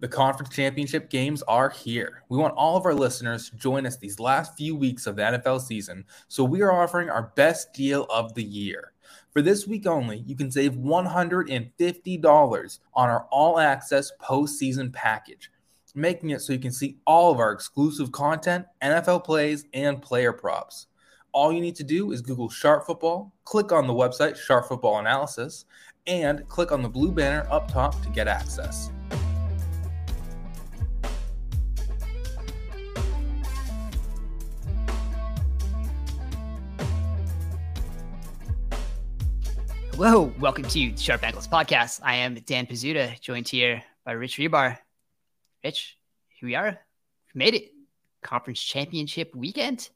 The conference championship games are here. We want all of our listeners to join us these last few weeks of the NFL season, so we are offering our best deal of the year. For this week only, you can save $150 on our all-access postseason package, making it so you can see all of our exclusive content, NFL plays, and player props. All you need to do is Google Sharp Football, click on the website Sharp Football Analysis, and click on the blue banner up top to get access. Hello, welcome to Sharp Angles Podcast. I am Dan Pizzuta, joined here by Rich Rebar. Rich, here we are. We made it. Conference championship weekend.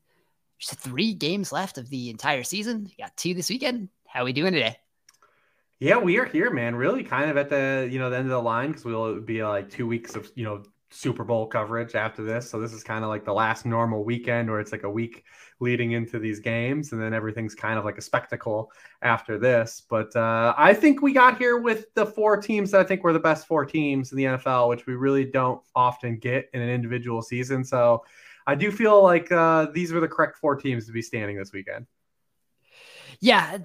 There's 3 games left of the entire season. You got 2 this weekend. How are we doing today? Yeah, we are here, man. Really kind of at the end of the line, because we'll be like 2 weeks of, Super Bowl coverage after this. So this is kind of like the last normal weekend where it's like a week leading into these games. And then everything's kind of like a spectacle after this. But I think we got here with the 4 teams that I think were the best 4 teams in the NFL, which we really don't often get in an individual season. So I do feel like these were the correct 4 teams to be standing this weekend. Yeah,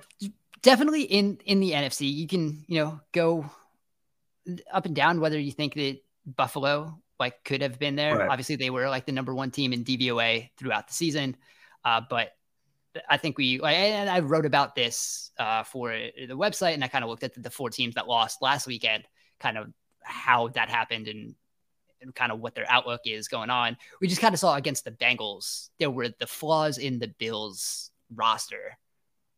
definitely in the NFC, you can, go up and down, whether you think that Buffalo could have been there. Right. Obviously they were the number 1 team in DVOA throughout the season. But I think and I wrote about this for the website, and I kind of looked at the 4 teams that lost last weekend, kind of how that happened and kind of what their outlook is going on. We just kind of saw against the Bengals, there were the flaws in the Bills roster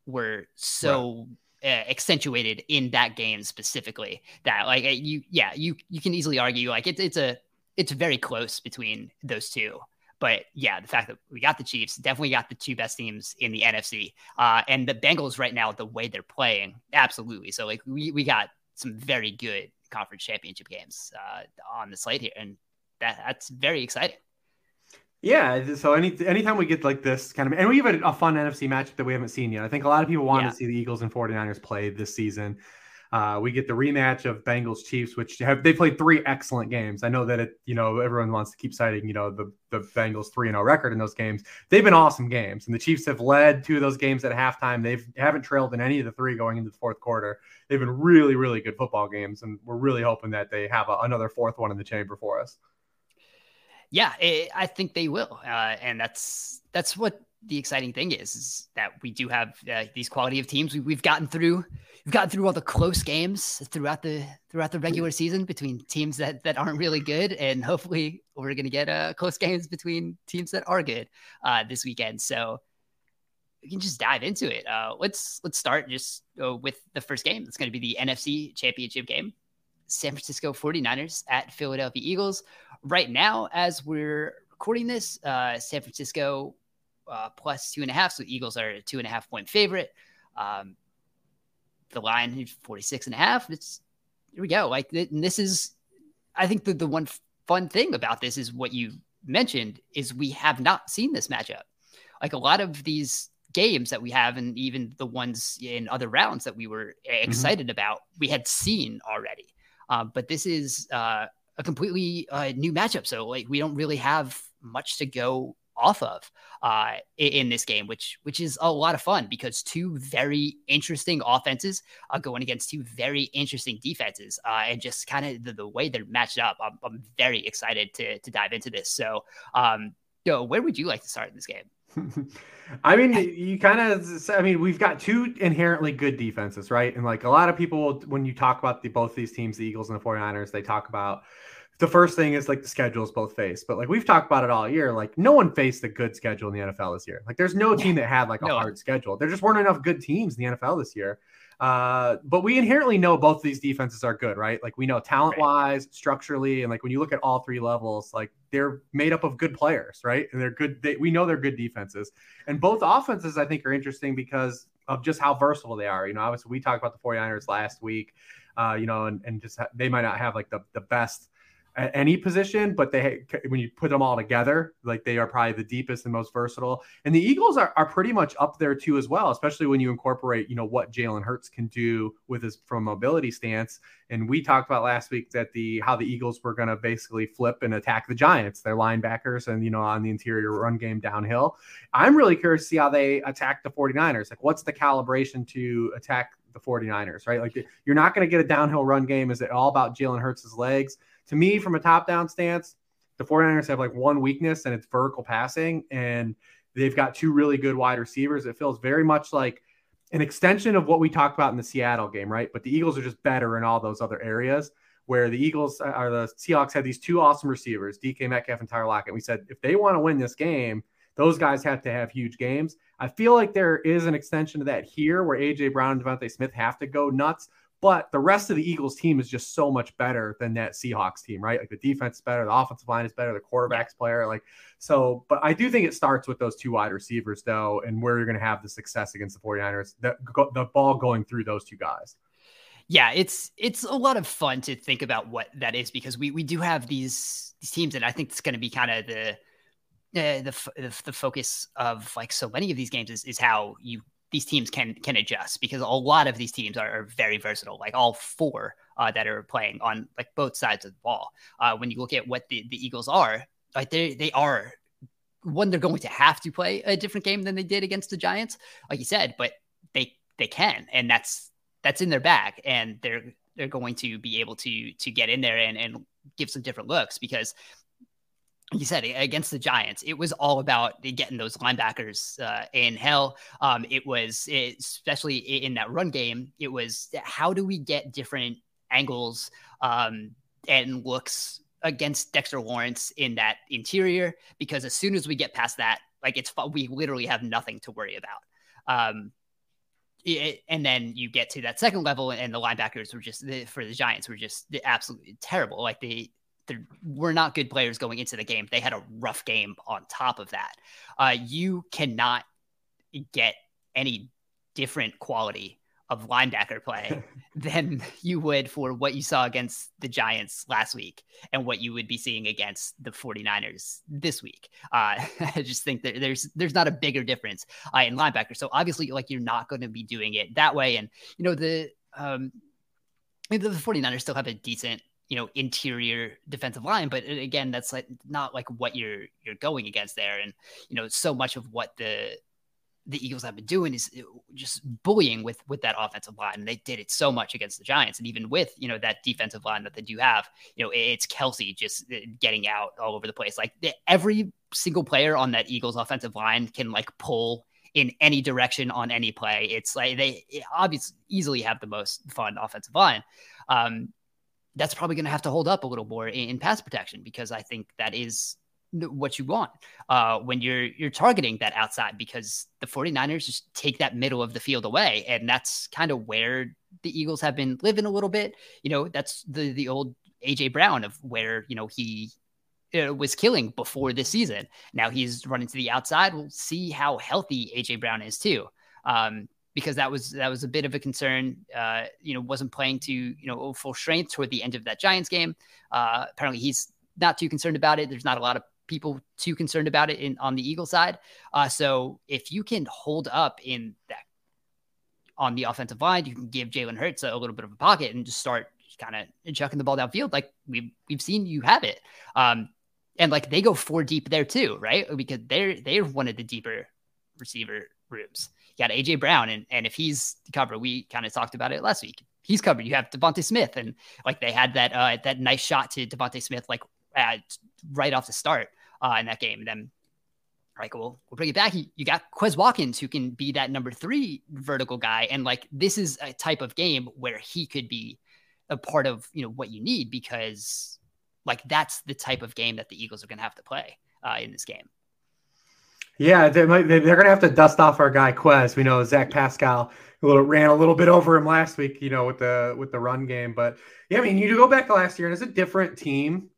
were so accentuated in that game specifically that you can easily argue it's very close between those 2. But yeah, the fact that we got the Chiefs, definitely got the 2 best teams in the NFC, and the Bengals right now, the way they're playing, absolutely. So we got some very good conference championship games on the slate here, and that's very exciting. Yeah, so anytime we get like this kind of, and we have a fun NFC matchup that we haven't seen yet. I think a lot of people want to see the Eagles and 49ers play this season. We get the rematch of Bengals Chiefs, which they played 3 excellent games. I know that everyone wants to keep citing the Bengals 3-0 record in those games. They've been awesome games, and the Chiefs have led 2 of those games at halftime. They haven't trailed in any of the 3 going into the fourth quarter. They've been really, really good football games, and we're really hoping that they have another 4th one in the chamber for us. Yeah, I think they will, and that's what the exciting thing is that we do have these quality of teams. We've gotten through all the close games throughout the regular season between teams that aren't really good, and hopefully we're going to get close games between teams that are good this weekend. So we can just dive into it. Let's start just with the first game. It's going to be the NFC Championship game. San Francisco 49ers at Philadelphia Eagles. Right now, as we're recording this, San Francisco plus 2.5. So Eagles are a 2.5-point favorite. The line is 46.5. Here we go. And this is, I think the one fun thing about this is what you mentioned is we have not seen this matchup. A lot of these games that we have, and even the ones in other rounds that we were excited about, we had seen already. But this is a completely new matchup. So we don't really have much to go off of in this game, which is a lot of fun because 2 very interesting offenses are going against 2 very interesting defenses, and just kind of the way they're matched up. I'm very excited to dive into this. So where would you like to start in this game? We've got 2 inherently good defenses, right? And a lot of people, when you talk about both these teams, the Eagles and the 49ers, they talk about the first thing is the schedules both face, but we've talked about it all year. No one faced a good schedule in the NFL this year. There's no team that had a hard schedule. There just weren't enough good teams in the NFL this year. But we inherently know both of these defenses are good, right? We know talent-wise, structurally, and when you look at all 3 levels, they're made up of good players, right? And they're good. We know they're good defenses. And both offenses, I think, are interesting because of just how versatile they are. Obviously, we talked about the 49ers last week, and just they might not have the best at any position, but they, when you put them all together, like, they are probably the deepest and most versatile. And the Eagles are pretty much up there too as well, especially when you incorporate, you know, what Jalen Hurts can do with his, from mobility stance. And we talked about last week that how the Eagles were going to basically flip and attack the Giants, their linebackers, and, you know, on the interior run game downhill. I'm really curious to see how they attack the 49ers. Like, what's the calibration to attack the 49ers, right? Like, you're not going to get a downhill run game. Is it all about Jalen Hurts' legs? To me, from a top-down stance, the 49ers have like one weakness, and it's vertical passing, and they've got two really good wide receivers. It feels very much like an extension of what we talked about in the Seattle game, right? But the Eagles are just better in all those other areas, where the Seahawks had these two awesome receivers, DK Metcalf and Tyreek Lockett. We said, if they want to win this game, those guys have to have huge games. I feel like there is an extension of that here, where A.J. Brown and DeVonta Smith have to go nuts. But the rest of the Eagles team is just so much better than that Seahawks team, right? Like, the defense is better, the offensive line is better, the quarterback's player. Like, so, but I do think it starts with those two wide receivers, though, and where you're going to have the success against the 49ers, the ball going through those two guys. Yeah, it's a lot of fun to think about what that is, because we do have these teams, and I think it's going to be kind of the focus of, like, so many of these games is how these teams can adjust, because a lot of these teams are very versatile, like all four that are playing on, like, both sides of the ball. When you look at what the Eagles are, like, they are one, they're going to have to play a different game than they did against the Giants, like you said, but they can, and that's in their bag, and they're going to be able to get in there and give some different looks, because you said against the Giants, it was all about getting those linebackers in hell. It was especially in that run game, it was, how do we get different angles and looks against Dexter Lawrence in that interior? Because as soon as we get past that, like, we literally have nothing to worry about. And then you get to that second level, and the linebackers were just, for the Giants, were just absolutely terrible. Like, they were not good players going into the game. They had a rough game on top of that. You cannot get any different quality of linebacker play than you would for what you saw against the Giants last week and what you would be seeing against the 49ers this week. I just think that there's not a bigger difference in linebacker. So obviously, like, you're not going to be doing it that way. And, you know, the 49ers still have a decent, you know, interior defensive line, but again, that's like not like what you're going against there. And, you know, so much of what the Eagles have been doing is just bullying with that offensive line. And they did it so much against the Giants. And even with, you know, that defensive line that they do have, you know, it's Kelce just getting out all over the place. Like, every single player on that Eagles offensive line can, like, pull in any direction on any play. It's like, they obviously easily have the most fun offensive line. That's probably going to have to hold up a little more in pass protection, because I think that is what you want when you're targeting that outside, because the 49ers just take that middle of the field away. And that's kind of where the Eagles have been living a little bit. You know, that's the old A.J. Brown of where, you know, he was killing before this season. Now he's running to the outside. We'll see how healthy A.J. Brown is too. Because that was a bit of a concern, you know, wasn't playing to, you know, full strength toward the end of that Giants game. Apparently he's not too concerned about it. There's not a lot of people too concerned about it on the Eagle side. So if you can hold up in that on the offensive line, you can give Jalen Hurts a little bit of a pocket and just start kind of chucking the ball downfield. Like we've seen you have it. And like they go four deep there too, right? Because they're one of the deeper receiver rooms. You got A.J. Brown, and if he's covered, we kind of talked about it last week. He's covered. You have DeVonta Smith, and like they had that nice shot to DeVonta Smith, like right off the start in that game. And then, like, we'll bring it back. You got Quez Watkins, who can be that number three vertical guy, and like this is a type of game where he could be a part of you know what you need because like that's the type of game that the Eagles are going to have to play in this game. Yeah, they're going to have to dust off our guy Quez. We know Zach Pascal who ran a little bit over him last week, you know, with the run game. But yeah, I mean, you go back to last year and it's a different team.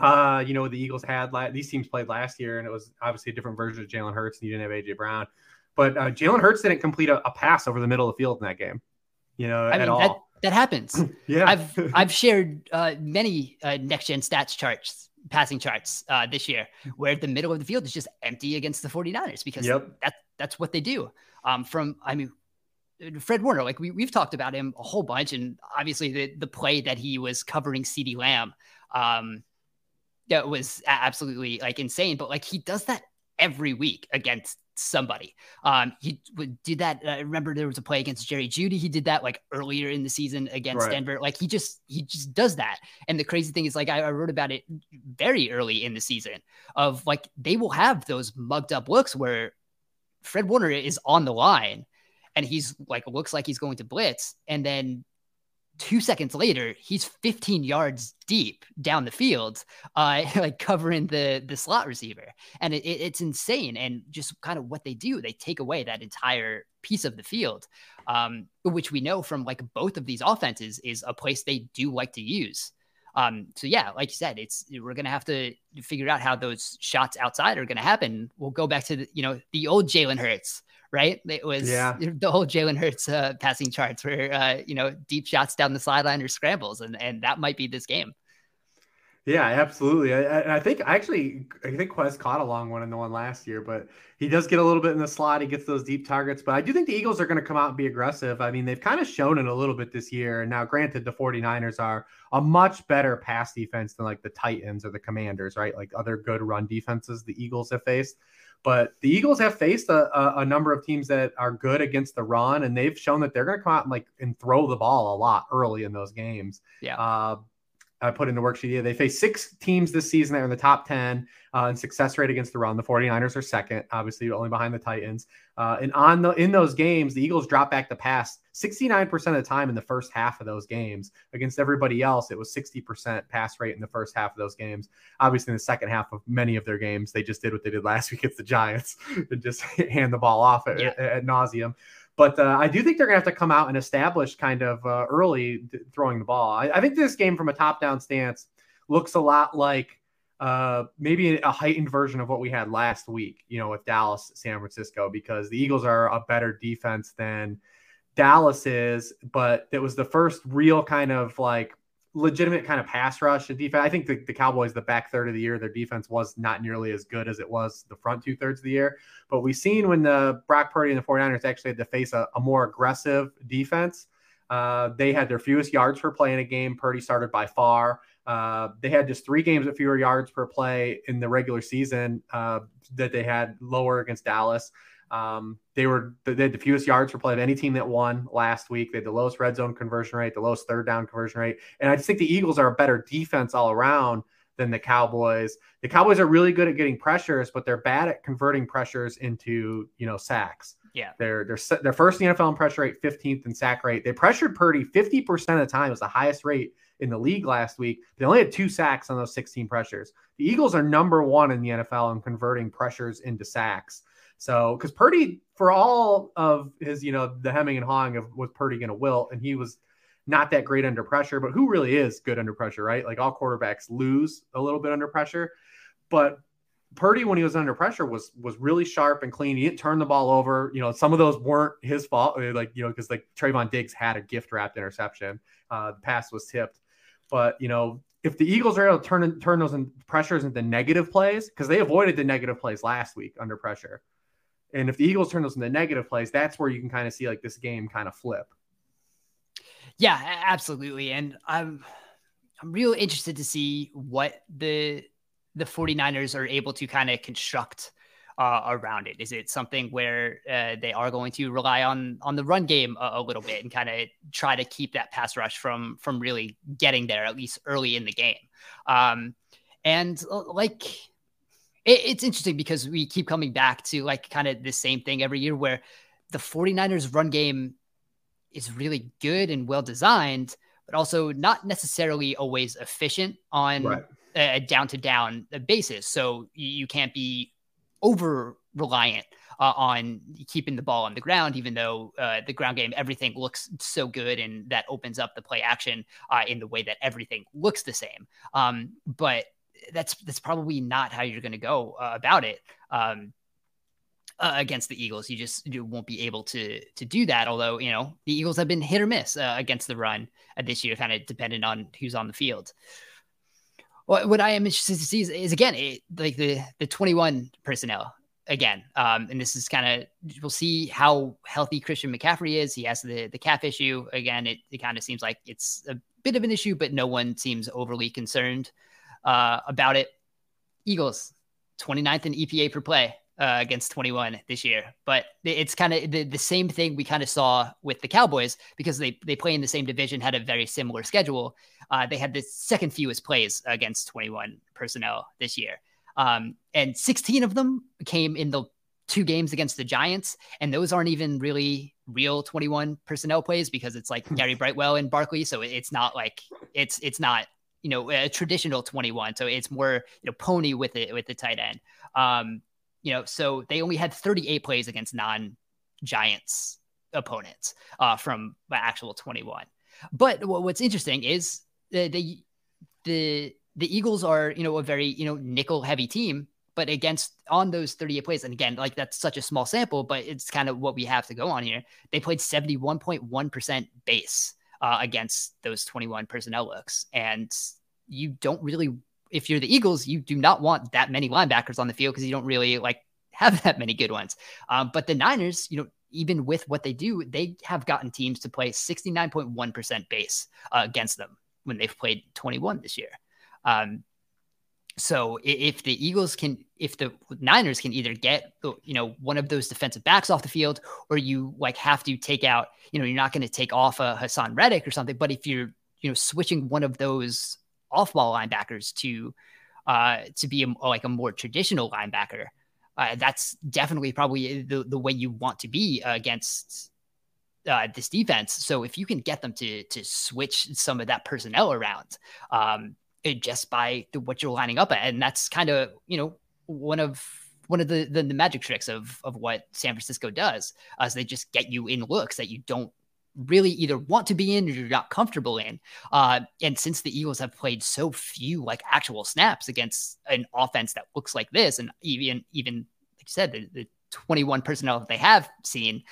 You know, the Eagles had these teams played last year, and it was obviously a different version of Jalen Hurts, and you didn't have A.J. Brown. But Jalen Hurts didn't complete a pass over the middle of the field in that game. You know, I mean, at all. That happens. Yeah. I've shared many next gen stats charts, passing charts this year, where the middle of the field is just empty against the 49ers because that's what they do. Fred Warner, like we've talked about him a whole bunch, and obviously the play that he was covering CeeDee Lamb, that was absolutely like insane. But like he does that every week against somebody. He did that. I remember there was a play against Jerry Jeudy. He did that like earlier in the season against Denver. Like he just does that. And the crazy thing is, like I wrote about it very early in the season of like they will have those mugged up looks where Fred Warner is on the line. And he's like, looks like he's going to blitz. And then 2 seconds later, he's 15 yards deep down the field, like covering the slot receiver. And it's insane. And just kind of what they do, they take away that entire piece of the field, which we know from like both of these offenses is a place they do like to use. So yeah, like you said, we're going to have to figure out how those shots outside are going to happen. We'll go back to the old Jalen Hurts, right? It was the whole Jalen Hurts passing charts where, deep shots down the sideline or scrambles. And that might be this game. Yeah, absolutely. I think Quez caught a long one in the one last year, but he does get a little bit in the slot. He gets those deep targets, but I do think the Eagles are going to come out and be aggressive. I mean, they've kind of shown it a little bit this year. And now granted, the 49ers are a much better pass defense than like the Titans or the Commanders, right? Like other good run defenses the Eagles have faced. But the Eagles have faced a number of teams that are good against the run, and they've shown that they're going to come out and throw the ball a lot early in those games. Yeah, I put in the worksheet. Yeah, they faced 6 teams this season that are in the top 10 in success rate against the run. The 49ers are second, obviously only behind the Titans. And in those games, the Eagles drop back to pass 69% of the time in the first half of those games. Against everybody else, it was 60% pass rate in the first half of those games. Obviously, in the second half of many of their games, they just did what they did last week against the Giants and just hand the ball off at nauseam. But I do think they're going to have to come out and establish kind of early throwing the ball. I think this game from a top-down stance looks a lot like maybe a heightened version of what we had last week, with Dallas, San Francisco, because the Eagles are a better defense than Dallas is, but it was the first real kind of like legitimate kind of pass rush and defense. I think the Cowboys, the back third of the year, their defense was not nearly as good as it was the front 2 thirds of the year. But we've seen when the Brock Purdy and the 49ers actually had to face a more aggressive defense, they had their fewest yards per play in a game. Purdy started by far. They had just 3 games with fewer yards per play in the regular season that they had lower against Dallas. They had the fewest yards per play of any team that won last week. They had the lowest red zone conversion rate, the lowest third down conversion rate. And I just think the Eagles are a better defense all around than the Cowboys. The Cowboys are really good at getting pressures, but they're bad at converting pressures into, sacks. Yeah. They're first in the NFL in pressure rate, 15th in sack rate. They pressured Purdy 50% of the time. It was the highest rate in the league last week. They only had 2 sacks on those 16 pressures. The Eagles are number 1 in the NFL in converting pressures into sacks. So, because Purdy, for all of his, the hemming and hawing of was Purdy going to wilt, and he was not that great under pressure, but who really is good under pressure, right? Like all quarterbacks lose a little bit under pressure, but Purdy, when he was under pressure, was really sharp and clean. He didn't turn the ball over. Some of those weren't his fault, because like Trayvon Diggs had a gift wrapped interception. The pass was tipped, but if the Eagles are able to turn those pressures into negative plays, because they avoided the negative plays last week under pressure. And if the Eagles turn those into negative plays, that's where you can kind of see like this game kind of flip. Yeah, absolutely. And I'm real interested to see what the 49ers are able to kind of construct around it. Is it something where they are going to rely on the run game a little bit and kind of try to keep that pass rush from really getting there, at least early in the game? It's interesting because we keep coming back to like kind of the same thing every year where the 49ers run game is really good and well designed, but also not necessarily always efficient on a down-to-down basis. So you can't be over-reliant on keeping the ball on the ground, even though the ground game, everything looks so good and that opens up the play action in the way that everything looks the same. But that's probably not how you're going to go about it. against the Eagles. You won't be able to do that. Although, you know, the Eagles have been hit or miss against the run this year, kind of dependent on who's on the field. What I am interested to see is again, like the 21 personnel again. And this is kind of, we'll see how healthy Christian McCaffrey is. He has the calf issue. Again, it kind of seems like it's a bit of an issue, but no one seems overly concerned about it. Eagles 29th in EPA per play against 21 this year, but it's kind of the same thing we kind of saw with the Cowboys, because they play in the same division, had a very similar schedule. They had the second fewest plays against 21 personnel this year. And 16 of them came in the two games against the Giants. And those aren't even really real 21 personnel plays, because it's like Gary Brightwell and Barkley. So it's not like it's not, you know, a traditional 21. So it's more, you know, pony with it, with the tight end. You know, so they only had 38 plays against non-Giants opponents from the actual 21. But what's interesting is the Eagles are, you know, a very, you know, nickel heavy team, but against on those 38 plays. And again, like that's such a small sample, but it's kind of what we have to go on here. They played 71.1% base against those 21 personnel looks. And you don't really, if you're the Eagles, you do not want that many linebackers on the field, because you don't really like have that many good ones. But the Niners, you know, even with what they do, they have gotten teams to play 69.1% base against them when they've played 21 this year. So if the Eagles can, if the Niners can either get, you know, one of those defensive backs off the field, or you like have to take out, you know, you're not going to take off a Hassan Reddick or something, but if you're, you know, switching one of those off-ball linebackers to be a more traditional linebacker. That's definitely probably the way you want to be against this defense. So if you can get them to switch some of that personnel around just by what you're lining up at, and that's kind of, you know, one of the magic tricks of what San Francisco does, is they just get you in looks that you don't really either want to be in or you're not comfortable in. And since the Eagles have played so few like actual snaps against an offense that looks like this, and even like you said, the 21 personnel that they have seen,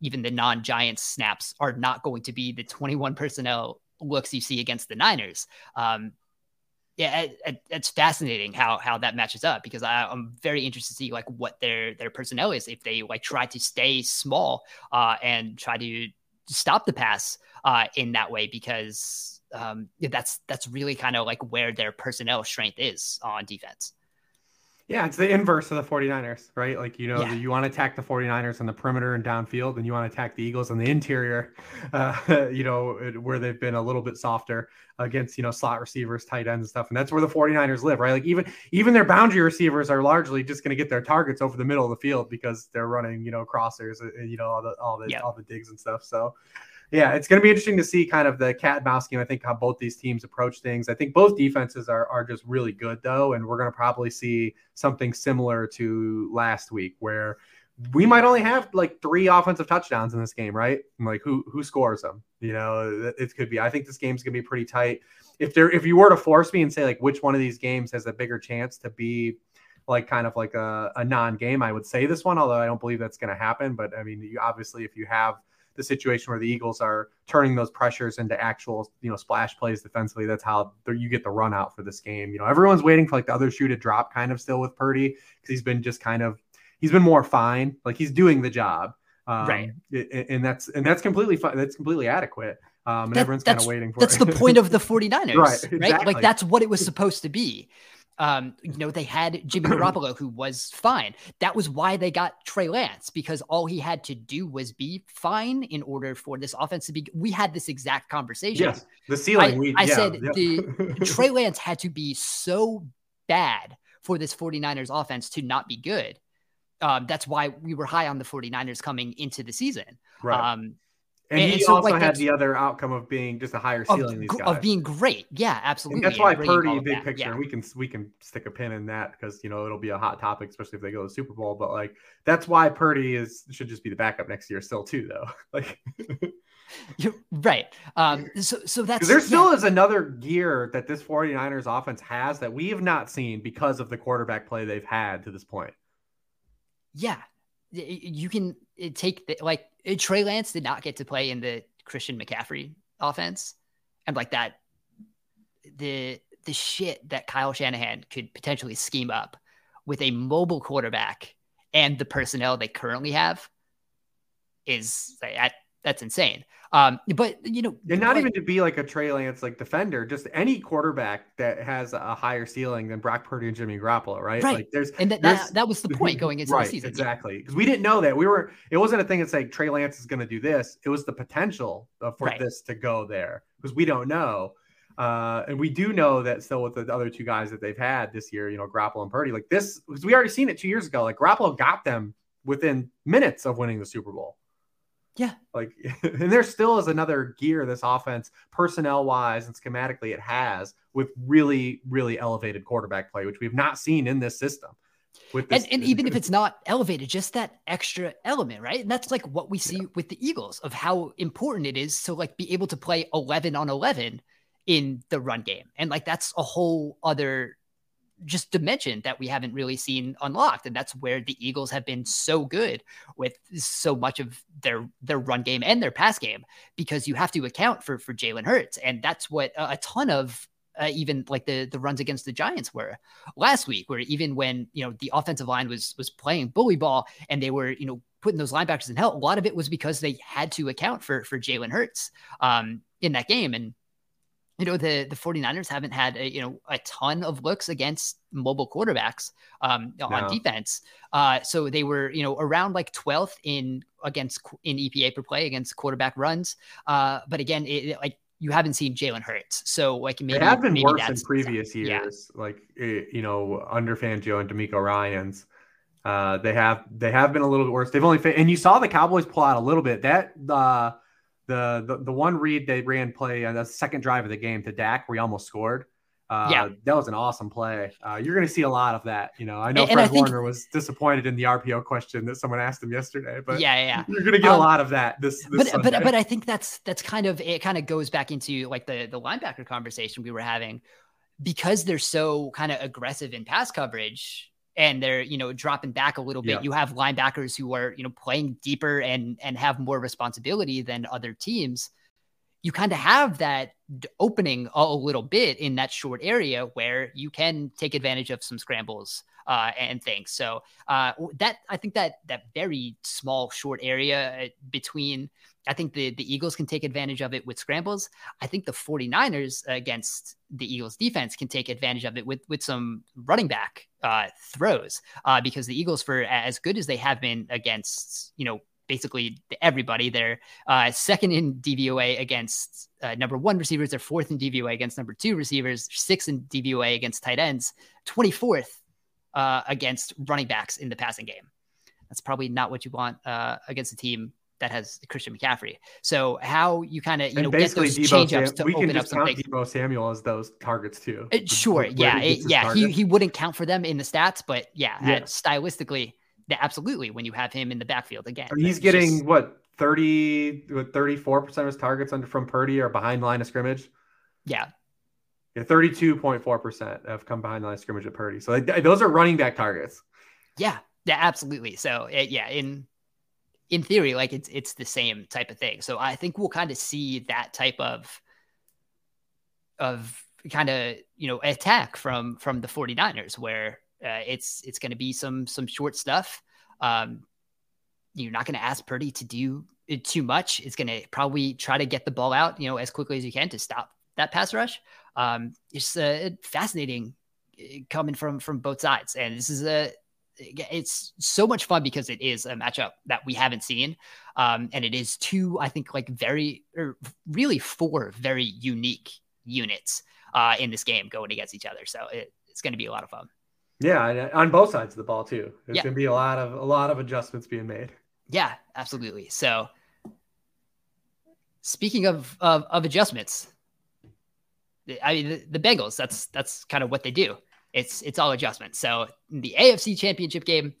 even the non-Giants snaps are not going to be the 21 personnel looks you see against the Niners. It's fascinating how that matches up, because I'm very interested to see like what their personnel is, if they like try to stay small and try to stop the pass in that way, because that's really kind of like where their personnel strength is on defense. Yeah, it's the inverse of the 49ers, right? Like, you know, you want to attack the 49ers on the perimeter and downfield, and you want to attack the Eagles on the interior, you know, where they've been a little bit softer against, you know, slot receivers, tight ends and stuff. And that's where the 49ers live, right? Like even their boundary receivers are largely just going to get their targets over the middle of the field, because they're running, you know, crossers, and, you know, all the digs and stuff. So yeah, it's going to be interesting to see kind of the cat and mouse game, I think, how both these teams approach things. I think both defenses are just really good, though, and we're going to probably see something similar to last week, where we might only have like 3 offensive touchdowns in this game, right? And like who scores them? You know, it could be. I think this game's going to be pretty tight. If you were to force me and say like which one of these games has a bigger chance to be like kind of like a non-game, I would say this one, although I don't believe that's going to happen. But I mean, you obviously, if you have the situation where the Eagles are turning those pressures into actual, you know, splash plays defensively, that's how you get the run out for this game. You know, everyone's waiting for like the other shoe to drop kind of still with Purdy, because he's been more fine. Like he's doing the job. Right. And that's completely fine. That's completely adequate. And everyone's kind of waiting for it. That's the point of the 49ers, right? Exactly. Right. Like that's what it was supposed to be. You know, they had Jimmy Garoppolo, who was fine. That was why they got Trey Lance, because all he had to do was be fine in order for this offense to be. We had this exact conversation. Yes, the ceiling. Trey Lance had to be so bad for this 49ers offense to not be good. That's why we were high on the 49ers coming into the season. Right. And so also like had the other outcome of being just a higher ceiling these guys. Of being great. Yeah, absolutely. And that's why Purdy, big picture, and we can stick a pin in that, because, you know, it'll be a hot topic, especially if they go to the Super Bowl. But like that's why Purdy should just be the backup next year still too, though. Like you're right. So that's there still is another gear that this 49ers offense has that we have not seen because of the quarterback play they've had to this point. Yeah. you can take the, like Trey Lance did not get to play in the Christian McCaffrey offense. And like that, the shit that Kyle Shanahan could potentially scheme up with a mobile quarterback and the personnel they currently have is that's insane. But you know, and not even to be like a Trey Lance, like defender, just any quarterback that has a higher ceiling than Brock Purdy and Jimmy Garoppolo. Right. Like that was the point going into the season. Exactly. Because we didn't know that it wasn't a thing that's like Trey Lance is going to do this. It was the potential for this to go there because we don't know. And we do know that still with the other two guys that they've had this year, you know, Garoppolo and Purdy, like this, because we already seen it 2 years ago, like Garoppolo got them within minutes of winning the Super Bowl. Yeah. Like, and there still is another gear, this offense personnel wise and schematically it has with really, really elevated quarterback play, which we've not seen in this system. And even if it's not elevated, just that extra element, right? And that's like what we see with the Eagles of how important it is to like be able to play 11 on 11 in the run game. And like, that's a whole other just dimension that we haven't really seen unlocked. And that's where the Eagles have been so good with so much of their run game and their pass game, because you have to account for Jalen Hurts. And that's what a ton of even like the runs against the Giants were last week, where even when, you know, the offensive line was playing bully ball and they were, you know, putting those linebackers in hell, a lot of it was because they had to account for Jalen Hurts in that game. And, you know, the 49ers haven't had a ton of looks against mobile quarterbacks on defense. So they were, you know, around like 12th in EPA per play against quarterback runs. But again, you haven't seen Jalen Hurts. So like maybe it had been worse in previous years, like, you know, under Fangio and DeMeco Ryans. They have been a little bit worse. They've only and you saw the Cowboys pull out a little bit that, The one read they ran play on the second drive of the game to Dak, where he almost scored. That was an awesome play. You're going to see a lot of that. You know, I know Fred Warner was disappointed in the RPO question that someone asked him yesterday, but you're going to get a lot of that. But I think that's kind of, it kind of goes back into like the linebacker conversation we were having, because they're so kind of aggressive in pass coverage and they're, you know, dropping back a little bit. Yeah. You have linebackers who are, you know, playing deeper and have more responsibility than other teams. You kind of have that opening a little bit in that short area where you can take advantage of some scrambles and things. So that, I think that very small short area between, I think the Eagles can take advantage of it with scrambles. I think the 49ers against the Eagles defense can take advantage of it with some running back throws because the Eagles, for as good as they have been against, you know, basically everybody, they're second in DVOA against number one receivers. They're fourth in DVOA against number two receivers, sixth in DVOA against tight ends, 24th against running backs in the passing game. That's probably not what you want against a team that has Christian McCaffrey. So how you kind of, you know, get those change-ups to open up something. We can just count Deebo Samuel as those targets too. He wouldn't count for them in the stats, but stylistically, absolutely, when you have him in the backfield again. He's getting 34% of his targets from Purdy are behind the line of scrimmage. Yeah, 32.4% have come behind the line of scrimmage at Purdy. So those are running back targets. Yeah, absolutely. So in theory, like it's the same type of thing. So I think we'll kind of see that type of kind of, you know, attack from the 49ers where it's going to be some short stuff. You're not going to ask Purdy to do too much. It's going to probably try to get the ball out, you know, as quickly as you can to stop that pass rush. It's fascinating coming from both sides. And this is it's so much fun because it is a matchup that we haven't seen. And it is two, I think, like four very unique units in this game going against each other. So it's going to be a lot of fun. Yeah, on both sides of the ball too. There's going to be a lot of adjustments being made. Yeah, absolutely. So, speaking of adjustments, I mean the Bengals. That's kind of what they do. It's all adjustments. So in the AFC Championship game,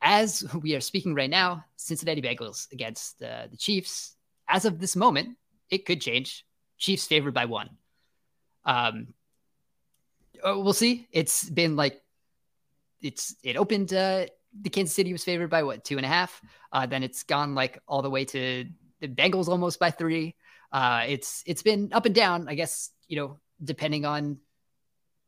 as we are speaking right now, Cincinnati Bengals against the Chiefs. As of this moment, it could change. Chiefs favored by 1. We'll see. It opened the Kansas City was favored by what, 2.5? Then it's gone like all the way to the Bengals almost by 3. It's been up and down, I guess, you know, depending on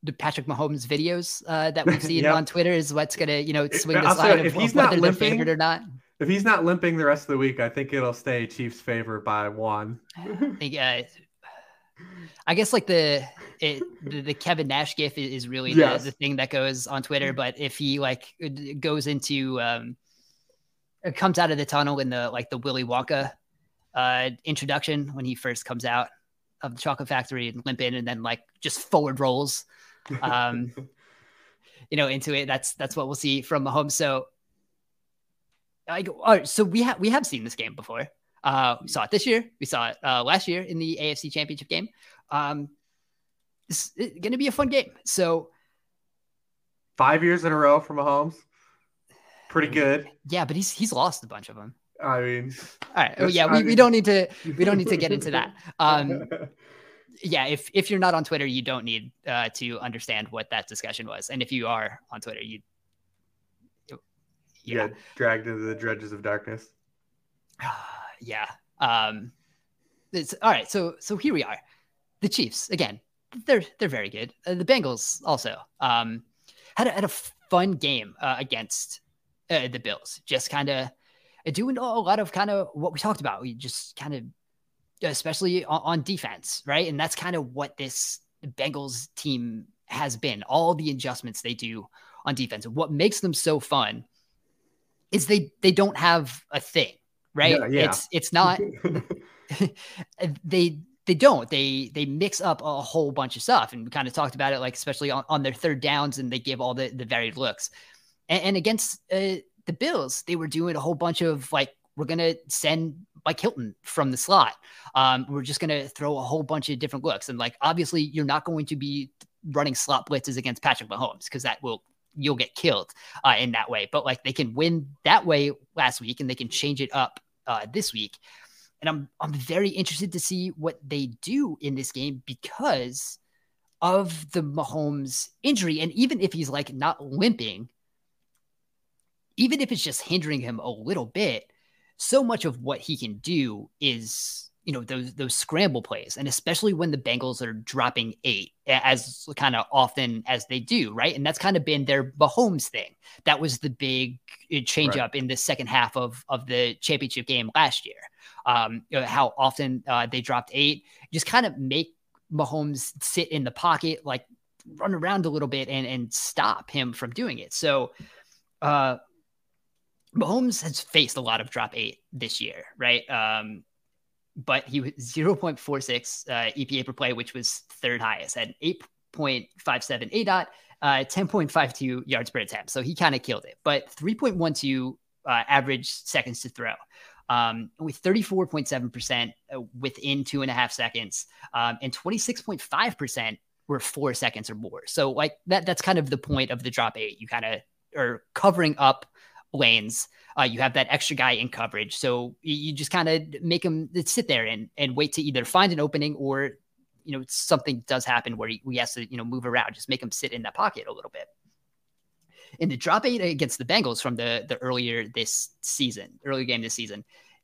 the Patrick Mahomes videos that we've seen on Twitter is what's going to, you know, swing the side of whether they're favored or not. If he's not limping the rest of the week, I think it'll stay Chiefs favor by 1. I guess like the Kevin Nash gif is really the thing that goes on Twitter. But if he like goes into comes out of the tunnel in the like the Willy Wonka introduction when he first comes out of the chocolate factory and limp in and then like just forward rolls, you know, into it. That's what we'll see from Mahomes. So I go, all right, so we have seen this game before. We saw it this year. We saw it last year in the AFC Championship game. It's going to be a fun game. So 5 years in a row for Mahomes. Pretty good. Yeah, but he's lost a bunch of them. I mean, all right. Well, yeah, we don't need to get into that. Yeah, if you're not on Twitter, you don't need to understand what that discussion was. And if you are on Twitter, you got dragged into the dredges of darkness. Yeah. It's all right. So here we are. The Chiefs again. They're very good. The Bengals also had a fun game against the Bills. Just kind of doing a lot of kind of what we talked about. We just kind of, especially on defense, right? And that's kind of what this Bengals team has been. All the adjustments they do on defense. What makes them so fun is they don't have a thing. Right. Yeah. It's not, they don't, they mix up a whole bunch of stuff, and we kind of talked about it, like, especially on their third downs, and they give all the varied looks, and against the Bills, they were doing a whole bunch of like, we're going to send Mike Hilton from the slot. We're just going to throw a whole bunch of different looks. And like, obviously you're not going to be running slot blitzes against Patrick Mahomes, 'cause you'll get killed in that way. But like, they can win that way last week, and they can change it up this week. And I'm very interested to see what they do in this game because of the Mahomes injury. And even if he's like not limping, even if it's just hindering him a little bit, so much of what he can do is, you know, those scramble plays. And especially when the Bengals are dropping 8 as kind of often as they do. Right. And that's kind of been their Mahomes thing. That was the big change up in the second half of the championship game last year. You know, how often they dropped 8, just kind of make Mahomes sit in the pocket, like run around a little bit and stop him from doing it. So, Mahomes has faced a lot of drop 8 this year. Right. But he was 0.46 EPA per play, which was third highest at 8.57 ADOT, 10.52 yards per attempt. So he kind of killed it, but 3.12 average seconds to throw with 34.7% within 2.5 seconds and 26.5% were 4 seconds or more. So like that's kind of the point of the drop 8. You kind of are covering up lanes. You have that extra guy in coverage. So you just kind of make him sit there and wait to either find an opening or, you know, something does happen where he has to, you know, move around, just make him sit in that pocket a little bit. In the drop 8 against the Bengals from the earlier game this season,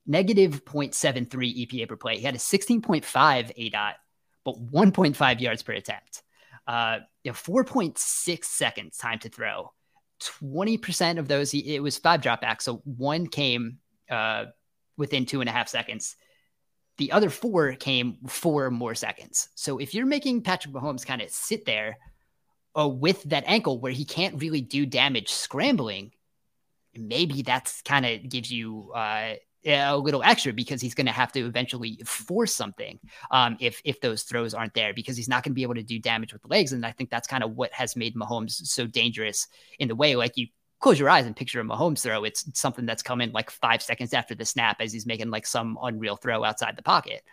negative 0.73 EPA per play. He had a 16.5 ADOT, but 1.5 yards per attempt, 4.6 seconds time to throw. 20% of those, it was 5 dropbacks. So 1 came within 2.5 seconds. The other 4 came 4 more seconds. So if you're making Patrick Mahomes kind of sit there with that ankle where he can't really do damage scrambling, maybe that's kind of gives you a little extra because he's going to have to eventually force something if those throws aren't there, because he's not going to be able to do damage with the legs. And I think that's kind of what has made Mahomes so dangerous in the way, like, you close your eyes and picture a Mahomes throw. It's something that's coming like 5 seconds after the snap as he's making like some unreal throw outside the pocket.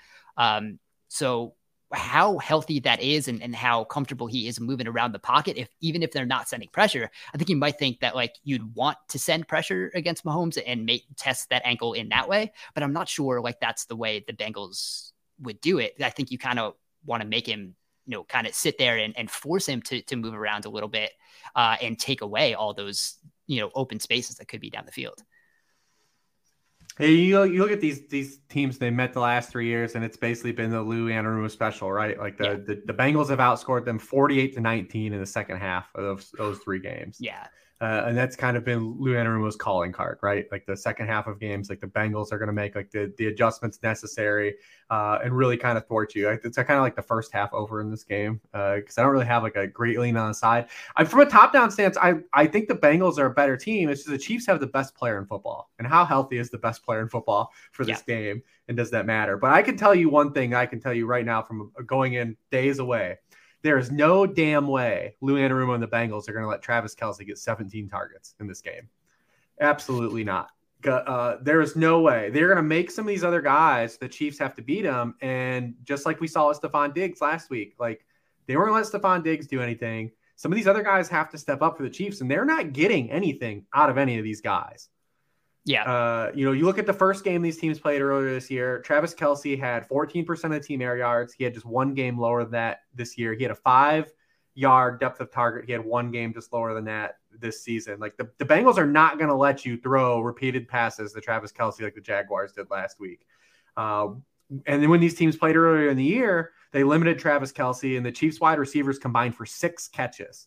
So how healthy that is and how comfortable he is moving around the pocket, even if they're not sending pressure. I think you might think that like you'd want to send pressure against Mahomes and test that ankle in that way, but I'm not sure like that's the way the Bengals would do it. I think you kind of want to make him, you know, kind of sit there and force him to move around a little bit and take away all those you know, open spaces that could be down the field. Hey, you look at these teams they met the last 3 years, and it's basically been the Lou Anarumo special, right? Like the Bengals have outscored them 48-19 in the second half of those three games. Yeah. And that's kind of been Lou Anarumo's calling card, right? Like the second half of games, like the Bengals are going to make like the adjustments necessary and really kind of thwart you. It's kind of like the first half over in this game because I don't really have like a great lean on the side. From a top-down stance, I think the Bengals are a better team. It's just the Chiefs have the best player in football. And how healthy is the best player in football for this game? And does that matter? But I can tell you one thing I can tell you right now from going in days away. There is no damn way Lou Anarumo and the Bengals are going to let Travis Kelce get 17 targets in this game. Absolutely not. There is no way. They're going to make some of these other guys, the Chiefs have to beat them. And just like we saw with Stephon Diggs last week, like they weren't going to let Stephon Diggs do anything. Some of these other guys have to step up for the Chiefs, and they're not getting anything out of any of these guys. Yeah. You look at the first game these teams played earlier this year. Travis Kelce had 14% of the team air yards. He had just one game lower than that this year. He had a 5-yard depth of target. He had one game just lower than that this season. Like the Bengals are not going to let you throw repeated passes to Travis Kelce like the Jaguars did last week. And then when these teams played earlier in the year, they limited Travis Kelce, and the Chiefs wide receivers combined for 6 catches.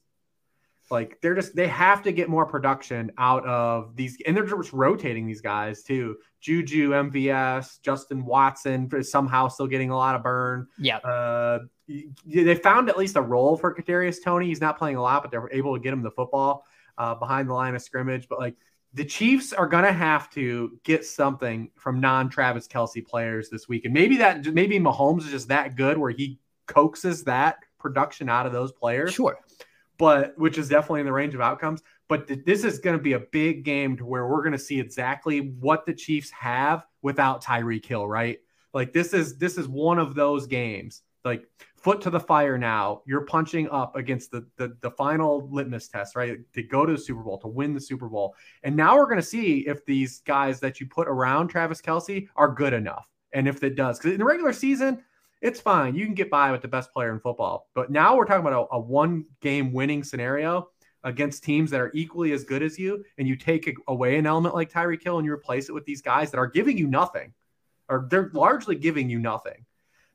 Like they have to get more production out of these, and they're just rotating these guys too. Juju, MVS, Justin Watson somehow still getting a lot of burn. Yeah. They found at least a role for Kadarius Toney. He's not playing a lot, but they're able to get him the football behind the line of scrimmage. But like the Chiefs are going to have to get something from non-Travis Kelce players this week, and maybe Mahomes is just that good where he coaxes that production out of those players. Sure. But which is definitely in the range of outcomes. But this is going to be a big game to where we're going to see exactly what the Chiefs have without Tyreek Hill, right? Like this is one of those games. Like foot to the fire now. You're punching up against the final litmus test, right? To go to the Super Bowl, to win the Super Bowl. And now we're going to see if these guys that you put around Travis Kelce are good enough. And if it does, because in the regular season, it's fine. You can get by with the best player in football. But now we're talking about a one-game winning scenario against teams that are equally as good as you, and you take away an element like Tyreek Hill and you replace it with these guys that are giving you nothing, or they're largely giving you nothing.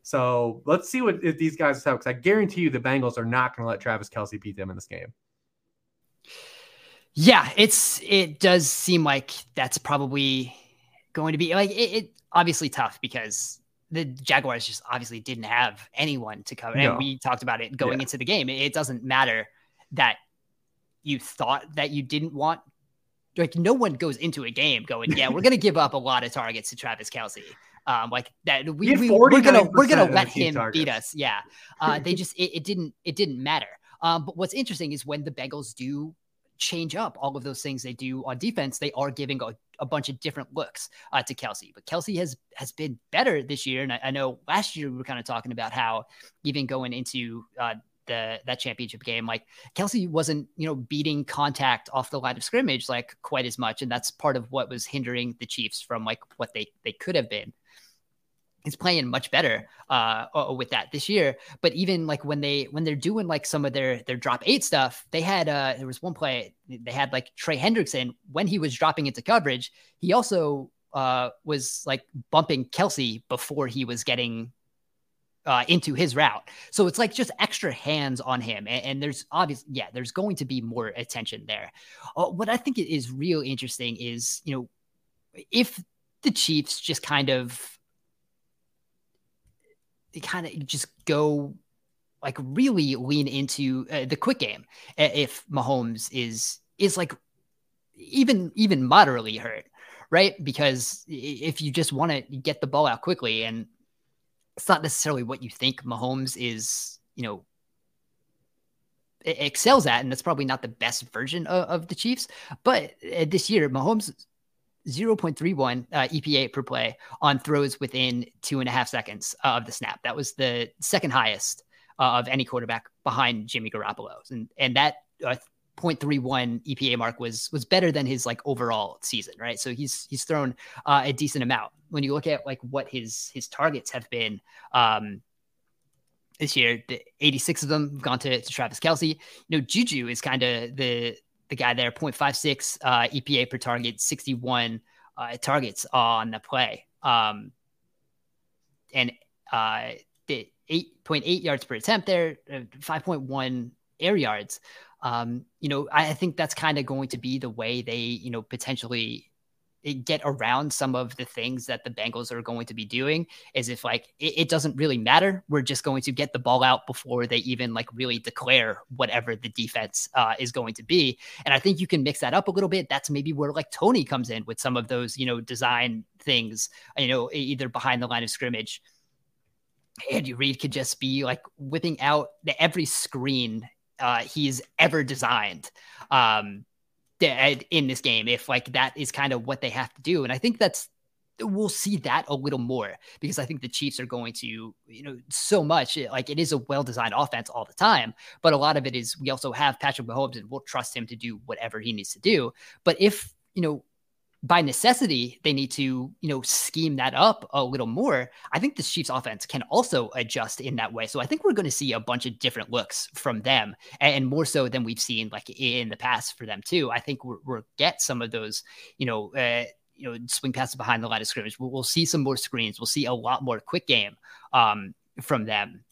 So let's see if these guys have, because I guarantee you the Bengals are not going to let Travis Kelce beat them in this game. Yeah, it does seem like that's probably going to be like it obviously tough because the Jaguars just obviously didn't have anyone to cover. No. And we talked about it going into the game. It doesn't matter that you thought that you didn't want, like no one goes into a game going, yeah, we're going to give up a lot of targets to Travis Kelce. Like that. We're going to let him beat us. Yeah. They just, it didn't matter. But what's interesting is when the Bengals do change up all of those things they do on defense, they are giving a bunch of different looks to Kelce, but Kelce has been better this year. And I know last year we were kind of talking about how even going into that championship game, like Kelce wasn't, beating contact off the line of scrimmage, like quite as much. And that's part of what was hindering the Chiefs from like what they could have been. He's playing much better with that this year. But even like when they're doing like some of their drop eight stuff, they had there was one play they had like Trey Hendrickson when he was dropping into coverage. He also was like bumping Kelce before he was getting into his route. So it's like just extra hands on him. And there's obviously, there's going to be more attention there. What I think is real interesting is, if the Chiefs just kind of go like really lean into the quick game. If Mahomes is like even moderately hurt, right? Because if you just want to get the ball out quickly, and it's not necessarily what you think Mahomes is, excels at, and that's probably not the best version of the Chiefs. But this year, Mahomes 0.31 EPA per play on throws within 2.5 seconds of the snap. That was the second highest of any quarterback behind Jimmy Garoppolo. And that 0.31 EPA mark was better than his like overall season, right? So he's thrown a decent amount. When you look at like what his targets have been this year, the 86 of them have gone to Travis Kelce. Juju is kind of the the guy there, 0.56 EPA per target, 61 targets on the play. And the 8.8 yards per attempt there, 5.1 air yards. I think that's kind of going to be the way they, potentially get around some of the things that the Bengals are going to be doing, is if it doesn't really matter. We're just going to get the ball out before they even really declare whatever the defense is going to be. And I think you can mix that up a little bit. That's maybe where Tony comes in with some of those, design things, either behind the line of scrimmage. Andy Reid could just be whipping out every screen he's ever designed in this game, if that is kind of what they have to do. And I think we'll see that a little more, because I think the Chiefs are going to, so much, it is a well-designed offense all the time, but a lot of it is, we also have Patrick Mahomes and we'll trust him to do whatever he needs to do. But if, by necessity, they need to, scheme that up a little more, I think the Chiefs offense can also adjust in that way. So I think we're going to see a bunch of different looks from them, and more so than we've seen in the past for them too. I think we'll get some of those, swing passes behind the line of scrimmage. We'll see some more screens. We'll see a lot more quick game from them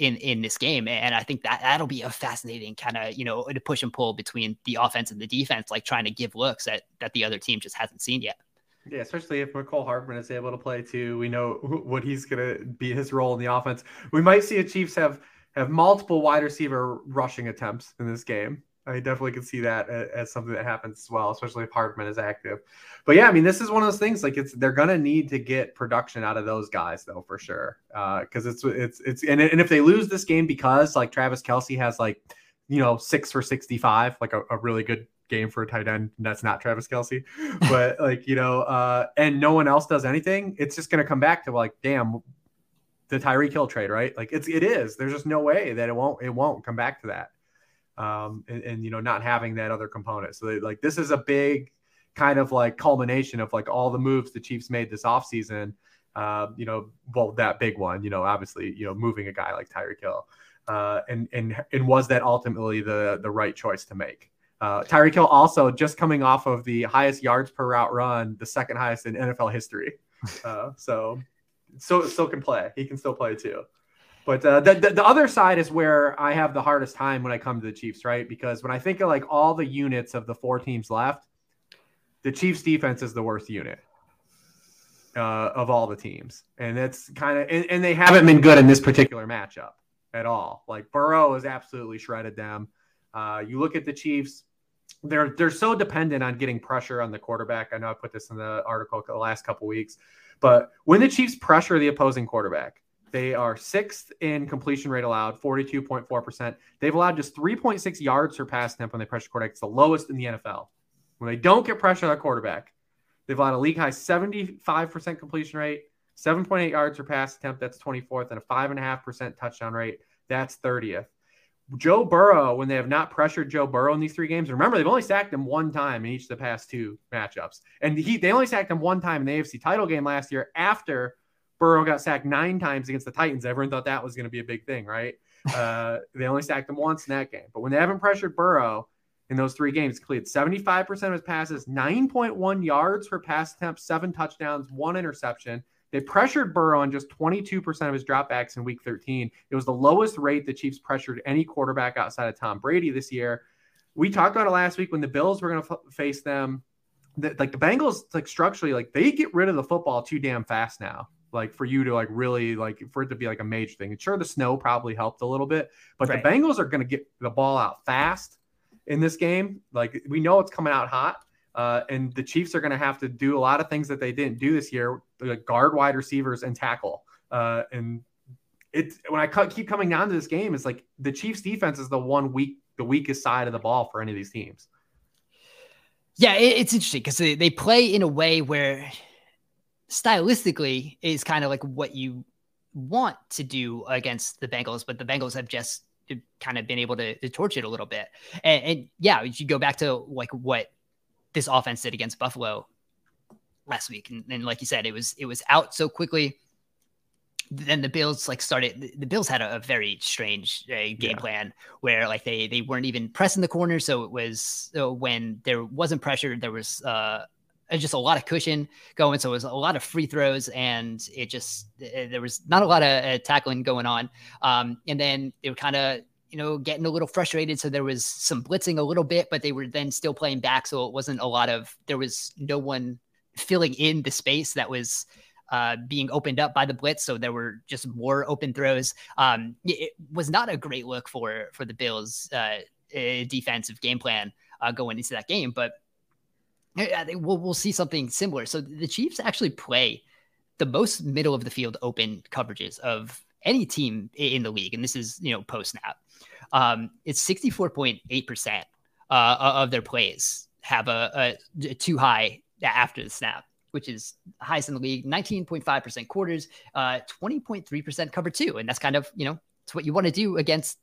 in this game. And I think that'll be a fascinating kind of, to push and pull between the offense and the defense, trying to give looks that the other team just hasn't seen yet. Yeah, especially if Mecole Hardman is able to play too. We know what he's going to be, his role in the offense. We might see a Chiefs have multiple wide receiver rushing attempts in this game. I definitely could see that as something that happens as well, especially if Hardman is active. But yeah, I mean, this is one of those things they're going to need to get production out of those guys though, for sure. Cause it's, and if they lose this game, because Travis Kelce has 6 for 65, a really good game for a tight end. And that's not Travis Kelce, but and no one else does anything. It's just going to come back to damn, the Tyreek Hill trade, right? It is, there's just no way that it won't come back to that. And not having that other component. So this is a big kind of culmination of all the moves the Chiefs made this offseason. That big one, obviously, moving a guy like Tyreek Hill, and was that ultimately the right choice to make? Tyreek Hill also just coming off of the highest yards per route run, the second highest in NFL history. So still can play. He can still play too. But the other side is where I have the hardest time when I come to the Chiefs, right? Because when I think of all the units of the four teams left, the Chiefs defense is the worst unit of all the teams. And that's kind of – and they haven't been good in this particular matchup at all. Burrow has absolutely shredded them. You look at the Chiefs, they're so dependent on getting pressure on the quarterback. I know I put this in the article the last couple weeks. But when the Chiefs pressure the opposing quarterback, they are 6th in completion rate allowed, 42.4%. They've allowed just 3.6 yards per pass attempt when they pressure quarterback. It's the lowest in the NFL. When they don't get pressure on their quarterback, they've allowed a league-high 75% completion rate, 7.8 yards per pass attempt. That's 24th, and a 5.5% touchdown rate. That's 30th. Joe Burrow, when they have not pressured Joe Burrow in these three games, remember, they've only sacked him one time in each of the past two matchups. And they only sacked him one time in the AFC title game last year, after Burrow got sacked 9 times against the Titans. Everyone thought that was going to be a big thing, right? They only sacked him once in that game. But when they haven't pressured Burrow in those three games, completed 75% of his passes, 9.1 yards per pass attempt, 7 touchdowns, 1 interception. They pressured Burrow on just 22% of his dropbacks in Week 13. It was the lowest rate the Chiefs pressured any quarterback outside of Tom Brady this year. We talked about it last week when the Bills were going to face them. The Bengals, structurally, they get rid of the football too damn fast now. For you to really for it to be a major thing. And sure, the snow probably helped a little bit, but right. The Bengals are going to get the ball out fast in this game. We know it's coming out hot, and the Chiefs are going to have to do a lot of things that they didn't do this year, like guard wide receivers and tackle. And it's when I keep coming down to this game, it's the Chiefs defense is the weakest side of the ball for any of these teams. Yeah, it's interesting because they play in a way where stylistically is kind of what you want to do against the Bengals, but the Bengals have just kind of been able to torch it a little bit. And yeah, you go back to what this offense did against Buffalo last week. And like you said, it was out so quickly. then the Bills like started. The Bills had a very strange game plan where like they weren't even pressing the corner. So it was when there wasn't pressure, there was just a lot of cushion going. So it was a lot of free throws, and it just there was not a lot of tackling going on. And then they were kind of, you know, getting a little frustrated. So there was some blitzing a little bit, but they were then still playing back. So it wasn't a lot of, there was no one filling in the space that was being opened up by the blitz. So there were just more open throws. It was not a great look for the Bills defensive game plan going into that game, but I think we'll see something similar. So the Chiefs actually play the most middle of the field open coverages of any team in the league. And this is, you know, post snap. It's 64.8% of their plays have a too high after the snap, which is highest in the league. 19.5% quarters, 20.3% cover two. And that's kind of, you know, it's what you want to do against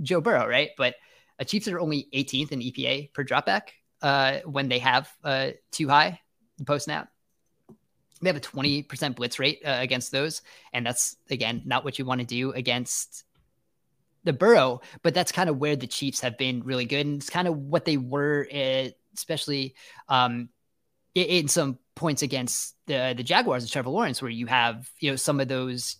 Joe Burrow, right? But Chiefs are only 18th in EPA per dropback when they have too high post snap. They have a 20% blitz rate against those. And that's, again, not what you want to do against the Burrow, but that's kind of where the Chiefs have been really good. And it's kind of what they were, especially in some points against the Jaguars and Trevor Lawrence, where you have, you know, some of those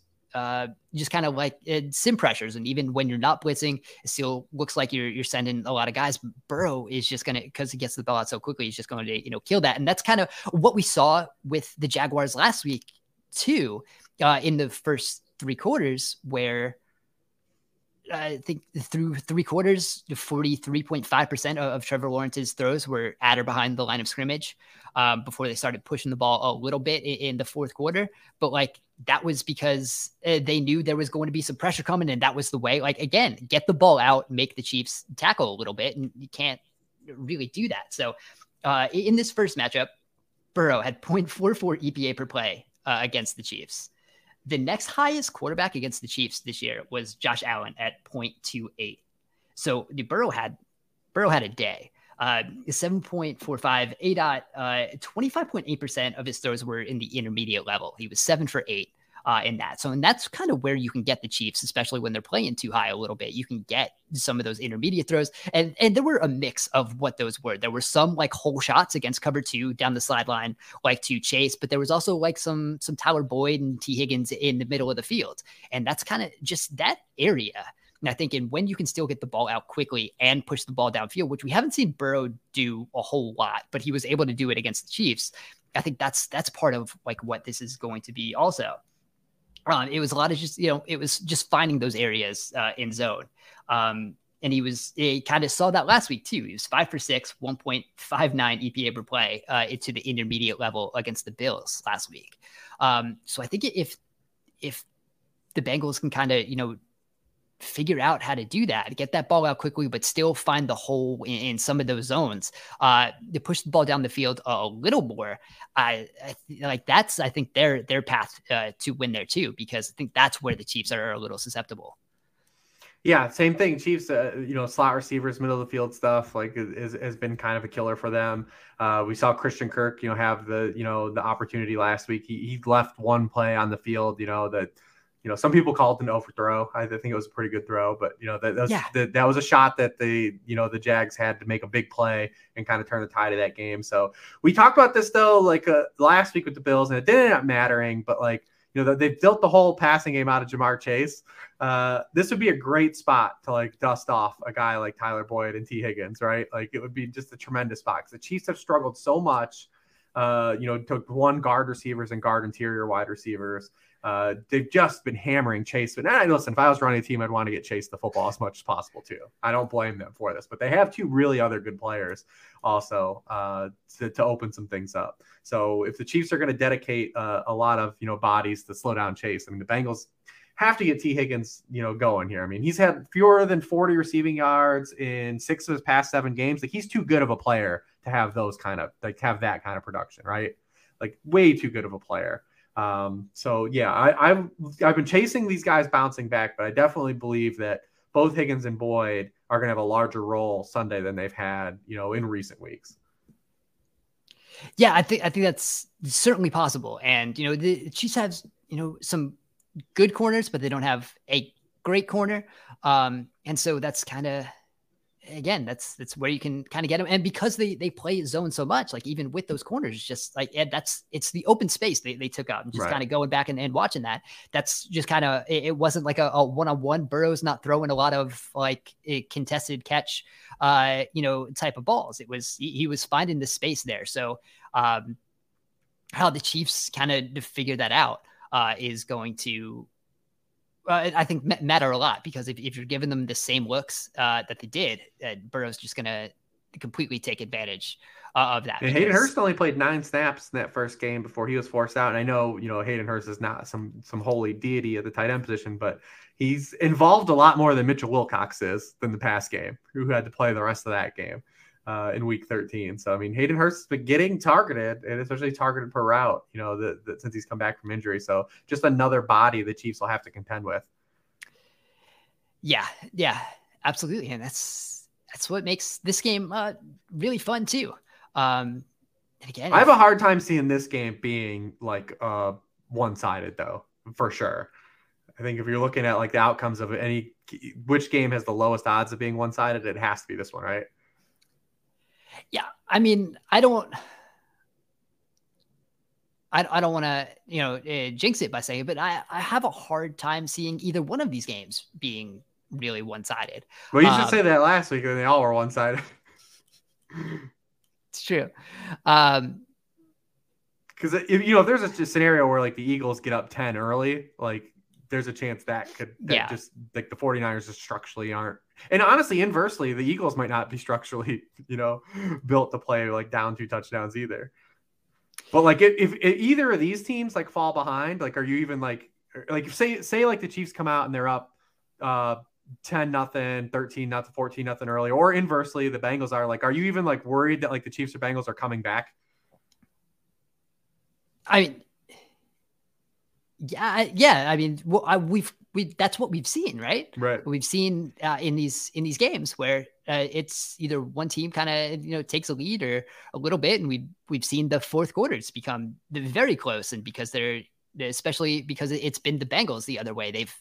just kind of like sim pressures. And even when you're not blitzing, it still looks like you're sending a lot of guys. Burrow is just going to, because he gets the ball out so quickly, he's just going to, you know, kill that. And that's kind of what we saw with the Jaguars last week too, in the first three quarters, where I think through three quarters, 43.5% of Trevor Lawrence's throws were at or behind the line of scrimmage before they started pushing the ball a little bit in the fourth quarter. But like, that was because they knew there was going to be some pressure coming, and that was the way, like, again, get the ball out, make the Chiefs tackle a little bit, and you can't really do that. So in this first matchup, Burrow had 0.44 EPA per play against the Chiefs. The next highest quarterback against the Chiefs this year was Josh Allen at 0.28. So the Burrow had a day. 7.45 ADOT, 25.8% of his throws were in the intermediate level. He was 7 for 8 in that. So, and that's kind of where you can get the Chiefs, especially when they're playing too high a little bit. You can get some of those intermediate throws. And there were a mix of what those were. There were some like hole shots against cover two down the sideline, like to Chase, but there was also like some Tyler Boyd and T. Higgins in the middle of the field. And that's kind of just that area. And I think in when you can still get the ball out quickly and push the ball downfield, which we haven't seen Burrow do a whole lot, but he was able to do it against the Chiefs. I think that's part of like what this is going to be also. It was a lot of just, you know, it was just finding those areas in zone. And he kind of saw that last week too. He was 5 for 6, 1.59 EPA per play to the intermediate level against the Bills last week. So I think if the Bengals can kind of, you know, figure out how to do that, get that ball out quickly, but still find the hole in some of those zones, to push the ball down the field a little more. I think their path to win there too, because I think that's where the Chiefs are a little susceptible. Yeah. Same thing. Chiefs, you know, slot receivers, middle of the field stuff like has been kind of a killer for them. We saw Christian Kirk, you know, have the opportunity last week. He left one play on the field, you know, that, you know, some people call it an overthrow. I think it was a pretty good throw, but you know, that was a shot that the Jags had to make a big play and kind of turn the tide of that game. So we talked about this though, like last week with the Bills, and it didn't end up mattering, but like, you know, they've built the whole passing game out of Jamar Chase. This would be a great spot to like dust off a guy like Tyler Boyd and T. Higgins, right? Like it would be just a tremendous spot. The Chiefs have struggled so much, you know, to one guard receivers and guard interior wide receivers. They've just been hammering Chase. But listen, if I was running a team, I'd want to get Chase the football as much as possible too. I don't blame them for this, but they have two really other good players also to open some things up. So if the Chiefs are going to dedicate a lot of, you know, bodies to slow down Chase, I mean, the Bengals have to get T. Higgins, you know, going here. I mean, he's had fewer than 40 receiving yards in 6 of his past 7 games. Like he's too good of a player to have those kind of like have that kind of production, right? Like way too good of a player. So yeah, I've been chasing these guys bouncing back, but I definitely believe that both Higgins and Boyd are going to have a larger role Sunday than they've had, you know, in recent weeks. Yeah, I think that's certainly possible. And, you know, the Chiefs have, you know, some good corners, but they don't have a great corner. And so that's kind of, again, that's where you can kind of get them. And because they play zone so much, like even with those corners, it's just like, it's the open space they took out and just kind of going back and watching that. That's just kind of, it wasn't like a one-on-one. Burrow's not throwing a lot of like a contested catch, type of balls. It was, he was finding the space there. So how the Chiefs kind of figure that out is going to, I think, matter a lot, because if you're giving them the same looks that they did, Burrow's just going to completely take advantage of that. And Hayden Hurst only played 9 snaps in that first game before he was forced out. And I know, Hayden Hurst is not some holy deity at the tight end position, but he's involved a lot more than Mitchell Wilcox is than the past game, who had to play the rest of that game in week 13. So, I mean, Hayden Hurst has been getting targeted, and especially targeted per route, since he's come back from injury. So just another body the Chiefs will have to contend with. Yeah, absolutely. And that's what makes this game really fun too. And again, I have a hard time seeing this game being like one-sided though, for sure. I think if you're looking at like the outcomes of which game has the lowest odds of being one-sided, it has to be this one, right? Yeah. I mean, I don't want to, jinx it by saying it, but I have a hard time seeing either one of these games being really one-sided. Well, you should say that last week, and they all were one-sided. It's true. Because if there's a scenario where like the Eagles get up 10 early, like there's a chance just like the 49ers just structurally aren't. And honestly, inversely, the Eagles might not be structurally, built to play like down 2 touchdowns either. But like if either of these teams like fall behind, like are you even like say like the Chiefs come out and they're up 10-0, 13-0, 14-0 early, or inversely the Bengals are like, are you even like worried that like the Chiefs or Bengals are coming back? I mean, yeah. I mean, that's what we've seen, right? Right. We've seen in these games where it's either one team kind of takes a lead or a little bit, and we've seen the fourth quarters become very close, and because especially because it's been the Bengals the other way. They've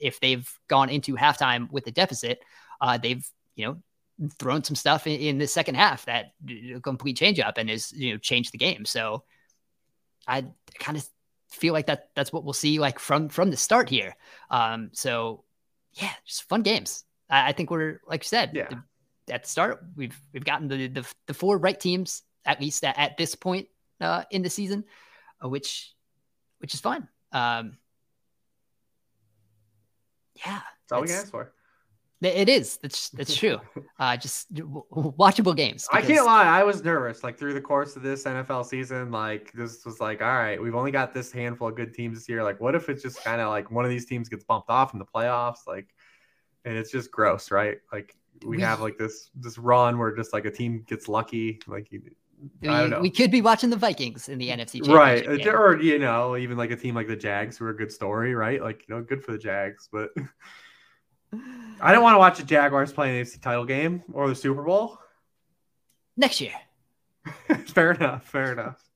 if they've gone into halftime with a deficit, they've thrown some stuff in the second half that a complete change up and has changed the game. So I kind of feel like that's what we'll see like from the start here. So yeah, just fun games. I think we're, like you said, at the start, we've gotten the 4 right teams, at least at this point in the season, which is fun. Yeah. That's all we can ask for. It is. That's true. Just watchable games. Because I can't lie. I was nervous like through the course of this NFL season. Like this was like, all right, we've only got this handful of good teams this year. Like what if it's just kind of like one of these teams gets bumped off in the playoffs? Like, and it's just gross, right? Like we have like this run where just like a team gets lucky. Like I don't know. We could be watching the Vikings in the NFC Championship. Right. Game. Or, even like a team like the Jags who are a good story, right? Like, good for the Jags, but I don't want to watch the Jaguars play an AFC title game or the Super Bowl next year. Fair enough.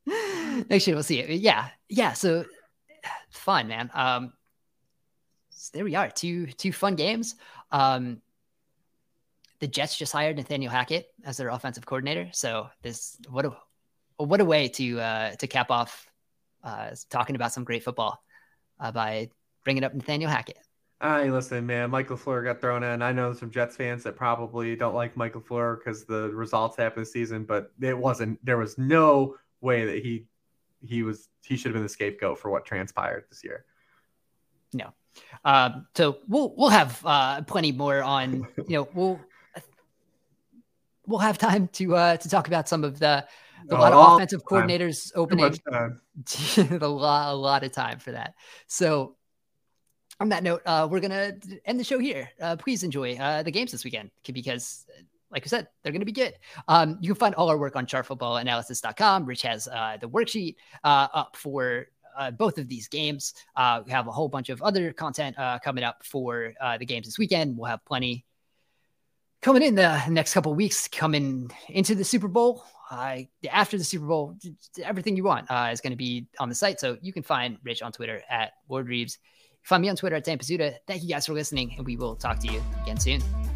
Next year we'll see it. Yeah. So fun, man. So there we are. Two fun games. The Jets just hired Nathaniel Hackett as their offensive coordinator. So what a way to cap off talking about some great football by bringing up Nathaniel Hackett. Listen, man, Michael Floyd got thrown in. I know some Jets fans that probably don't like Michael Floyd because the results happened this season, but there was no way that he should have been the scapegoat for what transpired this year. No. So we'll have plenty more on, we'll have time to talk about some of a lot of offensive coordinators opening. A lot of time for that. So on that note, we're going to end the show here. Please enjoy the games this weekend because, like I said, they're going to be good. You can find all our work on sharpfootballanalysis.com. Rich has the worksheet up for both of these games. We have a whole bunch of other content coming up for the games this weekend. We'll have plenty coming in the next couple of weeks, coming into the Super Bowl, after the Super Bowl, everything you want is going to be on the site. So you can find Rich on Twitter at Ward Reeves. Find me on Twitter at Dan Pizzuta. Thank you guys for listening, and we will talk to you again soon.